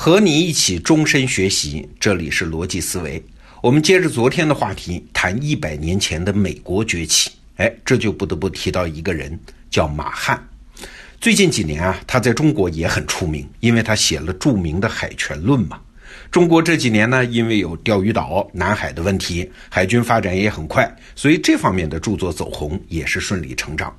和你一起终身学习，这里是逻辑思维。我们接着昨天的话题，谈100年前的美国崛起。这就不得不提到一个人，叫马汉。最近几年啊，他在中国也很出名，因为他写了著名的《海权论》嘛。中国这几年呢，因为有钓鱼岛、南海的问题，海军发展也很快，所以这方面的著作走红也是顺理成章。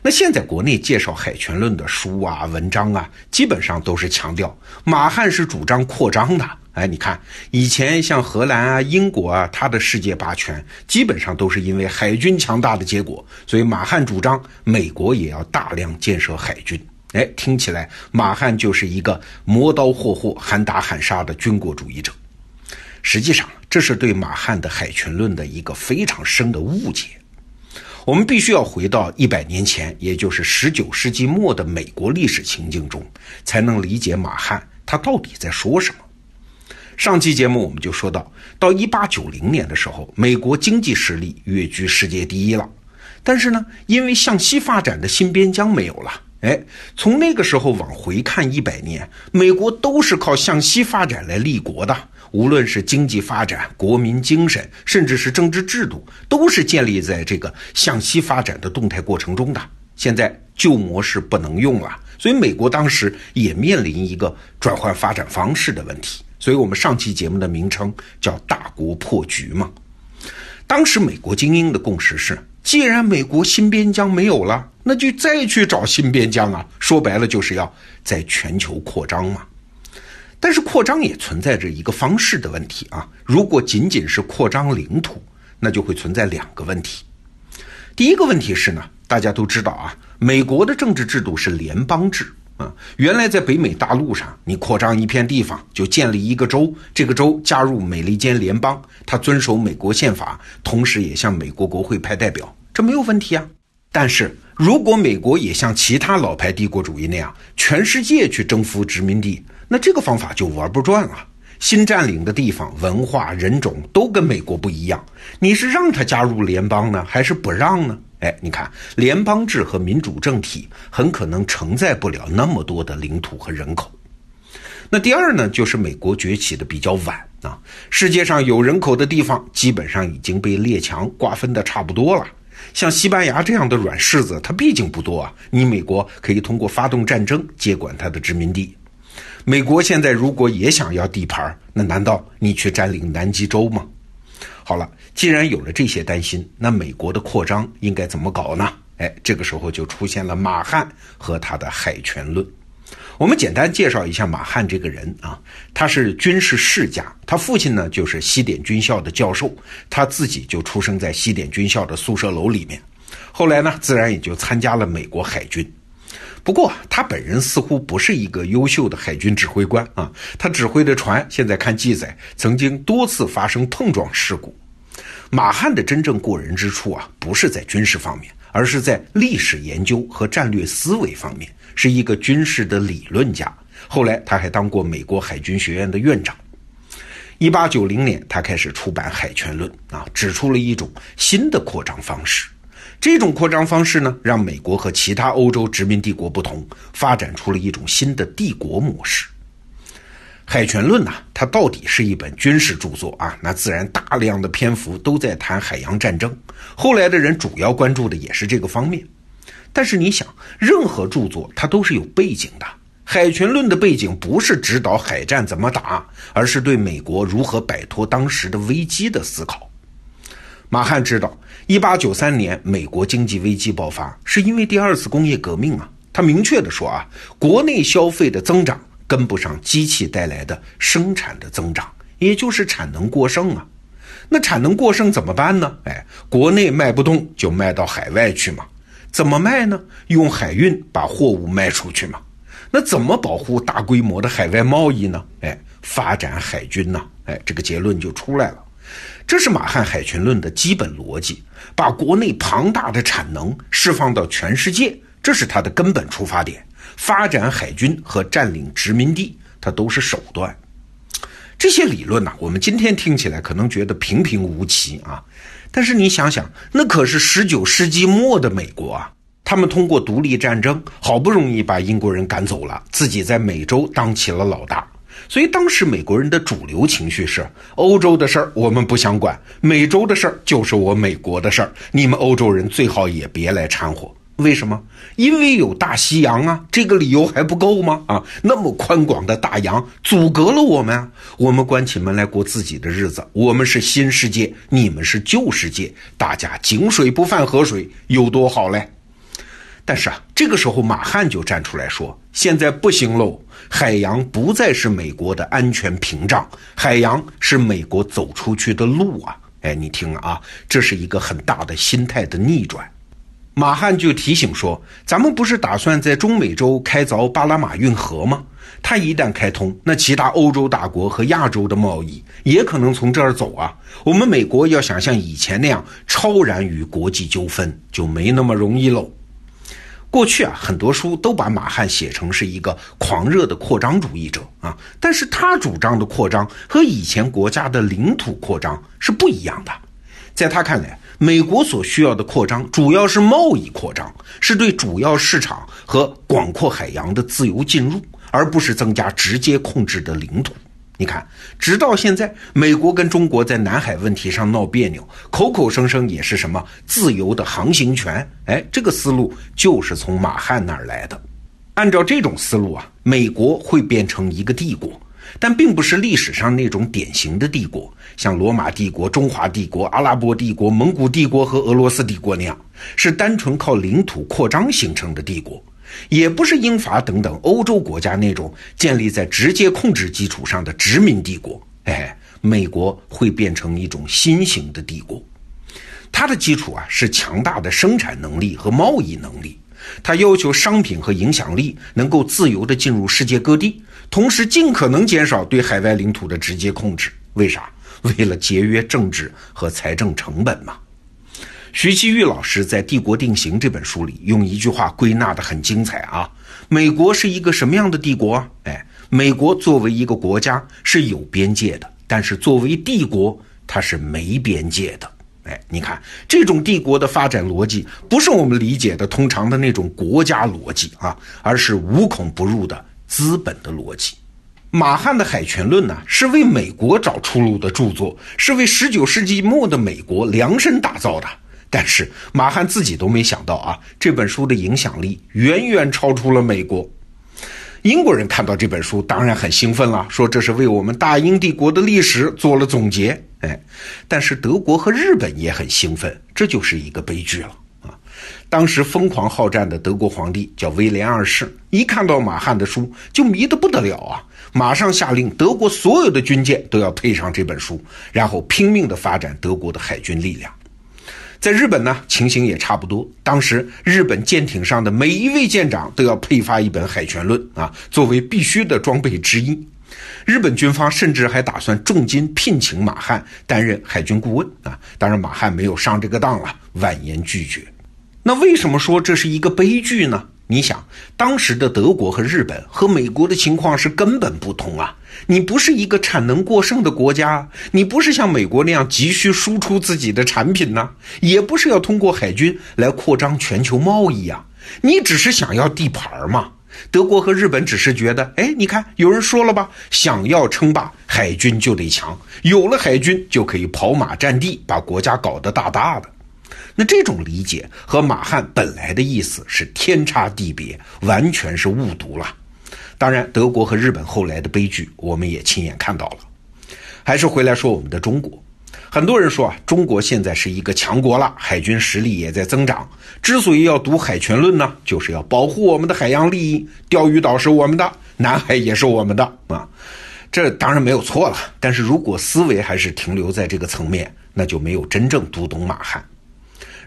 那现在国内介绍海权论的书啊、文章啊，基本上都是强调马汉是主张扩张的。你看以前像荷兰啊、英国啊，他的世界霸权基本上都是因为海军强大的结果，所以马汉主张美国也要大量建设海军。听起来马汉就是一个磨刀霍霍、喊打喊杀的军国主义者。实际上，这是对马汉的海权论的一个非常深的误解。我们必须要回到100年前，也就是19世纪末的美国历史情境中，才能理解马汉他到底在说什么。上期节目我们就说到1890年的时候，美国经济实力跃居世界第一了。但是呢，因为向西发展的新边疆没有了，从那个时候往回看100年，美国都是靠向西发展来立国的。无论是经济发展、国民精神，甚至是政治制度，都是建立在这个向西发展的动态过程中的。现在旧模式不能用了，所以美国当时也面临一个转换发展方式的问题。所以我们上期节目的名称叫大国破局嘛。当时美国精英的共识是，既然美国新边疆没有了，那就再去找新边疆啊，说白了就是要在全球扩张嘛。但是扩张也存在着一个方式的问题啊，如果仅仅是扩张领土，那就会存在两个问题。第一个问题是呢，大家都知道啊，美国的政治制度是联邦制啊。原来在北美大陆上，你扩张一片地方就建立一个州，这个州加入美利坚联邦，它遵守美国宪法，同时也向美国国会派代表，这没有问题啊。但是如果美国也像其他老牌帝国主义那样全世界去征服殖民地，那这个方法就玩不转了。新占领的地方文化人种都跟美国不一样，你是让他加入联邦呢，还是不让呢？你看联邦制和民主政体很可能承载不了那么多的领土和人口。那第二呢，就是美国崛起的比较晚啊，世界上有人口的地方基本上已经被列强瓜分的差不多了。像西班牙这样的软柿子它毕竟不多啊，你美国可以通过发动战争接管它的殖民地。美国现在如果也想要地盘，那难道你去占领南极洲吗？好了，既然有了这些担心，那美国的扩张应该怎么搞呢？这个时候就出现了马汉和他的海权论。我们简单介绍一下马汉这个人啊，他是军事世家，他父亲呢就是西点军校的教授，他自己就出生在西点军校的宿舍楼里面。后来呢，自然也就参加了美国海军。不过他本人似乎不是一个优秀的海军指挥官啊，他指挥的船现在看记载曾经多次发生碰撞事故。马汉的真正过人之处啊，不是在军事方面，而是在历史研究和战略思维方面，是一个军事的理论家。后来他还当过美国海军学院的院长。1890年他开始出版《海权论》啊，指出了一种新的扩张方式。这种扩张方式呢，让美国和其他欧洲殖民帝国不同，发展出了一种新的帝国模式。《海权论》啊，它到底是一本军事著作啊，那自然大量的篇幅都在谈海洋战争，后来的人主要关注的也是这个方面。但是你想，任何著作它都是有背景的，《海权论》的背景不是指导海战怎么打，而是对美国如何摆脱当时的危机的思考。马汉知道1893年美国经济危机爆发是因为第二次工业革命啊，他明确的说啊，国内消费的增长跟不上机器带来的生产的增长，也就是产能过剩啊。那产能过剩怎么办呢？国内卖不动就卖到海外去嘛。怎么卖呢？用海运把货物卖出去嘛。那怎么保护大规模的海外贸易呢？发展海军呢？这个结论就出来了。这是马汉海权论的基本逻辑，把国内庞大的产能释放到全世界，这是他的根本出发点。发展海军和占领殖民地，它都是手段。这些理论呢，我们今天听起来可能觉得平平无奇啊，但是你想想，那可是19世纪末的美国啊，他们通过独立战争好不容易把英国人赶走了，自己在美洲当起了老大。所以当时美国人的主流情绪是，欧洲的事儿我们不想管，美洲的事儿就是我美国的事儿，你们欧洲人最好也别来掺和。为什么？因为有大西洋啊，这个理由还不够吗？那么宽广的大洋阻隔了我们啊，我们关起门来过自己的日子，我们是新世界，你们是旧世界，大家井水不犯河水，有多好嘞？但是这个时候马汉就站出来说，现在不行喽，海洋不再是美国的安全屏障，海洋是美国走出去的路啊。你听啊，这是一个很大的心态的逆转。马汉就提醒说，咱们不是打算在中美洲开凿巴拿马运河吗？它一旦开通，那其他欧洲大国和亚洲的贸易也可能从这儿走啊。我们美国要想像以前那样超然于国际纠纷，就没那么容易喽。过去很多书都把马汉写成是一个狂热的扩张主义者啊，但是他主张的扩张和以前国家的领土扩张是不一样的。在他看来，美国所需要的扩张主要是贸易扩张，是对主要市场和广阔海洋的自由进入，而不是增加直接控制的领土。你看，直到现在，美国跟中国在南海问题上闹别扭，口口声声也是什么自由的航行权，这个思路就是从马汉那儿来的。按照这种思路美国会变成一个帝国，但并不是历史上那种典型的帝国，像罗马帝国、中华帝国、阿拉伯帝国、蒙古帝国和俄罗斯帝国那样，是单纯靠领土扩张形成的帝国，也不是英法等等欧洲国家那种建立在直接控制基础上的殖民帝国。美国会变成一种新型的帝国，它的基础是强大的生产能力和贸易能力，它要求商品和影响力能够自由地进入世界各地，同时尽可能减少对海外领土的直接控制。为啥？为了节约政治和财政成本嘛。徐奇玉老师在《帝国定型》这本书里用一句话归纳得很精彩啊，美国是一个什么样的帝国啊？美国作为一个国家是有边界的，但是作为帝国它是没边界的。你看，这种帝国的发展逻辑不是我们理解的通常的那种国家逻辑而是无孔不入的资本的逻辑。马汉的海权论是为美国找出路的著作，是为19世纪末的美国量身打造的。但是马汉自己都没想到这本书的影响力远远超出了美国。英国人看到这本书当然很兴奋了，说这是为我们大英帝国的历史做了总结。但是德国和日本也很兴奋，这就是一个悲剧了。当时疯狂好战的德国皇帝叫威廉二世，一看到马汉的书就迷得不得了啊，马上下令德国所有的军舰都要配上这本书，然后拼命地发展德国的海军力量。在日本呢，情形也差不多，当时日本舰艇上的每一位舰长都要配发一本海权论作为必须的装备之一。日本军方甚至还打算重金聘请马汉担任海军顾问当然马汉没有上这个当了，婉言拒绝。那为什么说这是一个悲剧呢？你想，当时的德国和日本和美国的情况是根本不同啊！你不是一个产能过剩的国家，你不是像美国那样急需输出自己的产品也不是要通过海军来扩张全球贸易你只是想要地盘嘛。德国和日本只是觉得，你看，有人说了吧，想要称霸，海军就得强，有了海军就可以跑马占地，把国家搞得大大的。那这种理解和马汉本来的意思是天差地别，完全是误读了。当然，德国和日本后来的悲剧我们也亲眼看到了。还是回来说我们的中国，很多人说中国现在是一个强国了，海军实力也在增长，之所以要读海权论呢，就是要保护我们的海洋利益，钓鱼岛是我们的，南海也是我们的这当然没有错了，但是如果思维还是停留在这个层面，那就没有真正读懂马汉。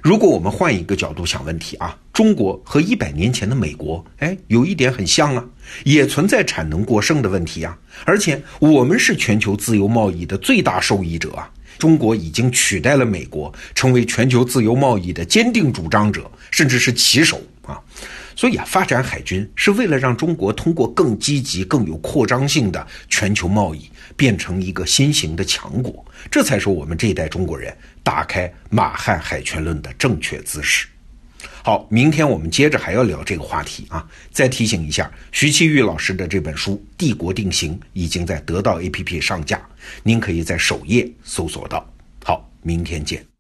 如果我们换一个角度想问题中国和100年前的美国有一点很像也存在产能过剩的问题而且我们是全球自由贸易的最大受益者中国已经取代了美国，成为全球自由贸易的坚定主张者，甚至是旗手所以发展海军是为了让中国通过更积极、更有扩张性的全球贸易变成一个新型的强国，这才是我们这一代中国人打开马汉海权论的正确姿势。好，明天我们接着还要聊这个话题啊。再提醒一下，徐奇玉老师的这本书《帝国定型》已经在得到 APP 上架，您可以在首页搜索到。好，明天见。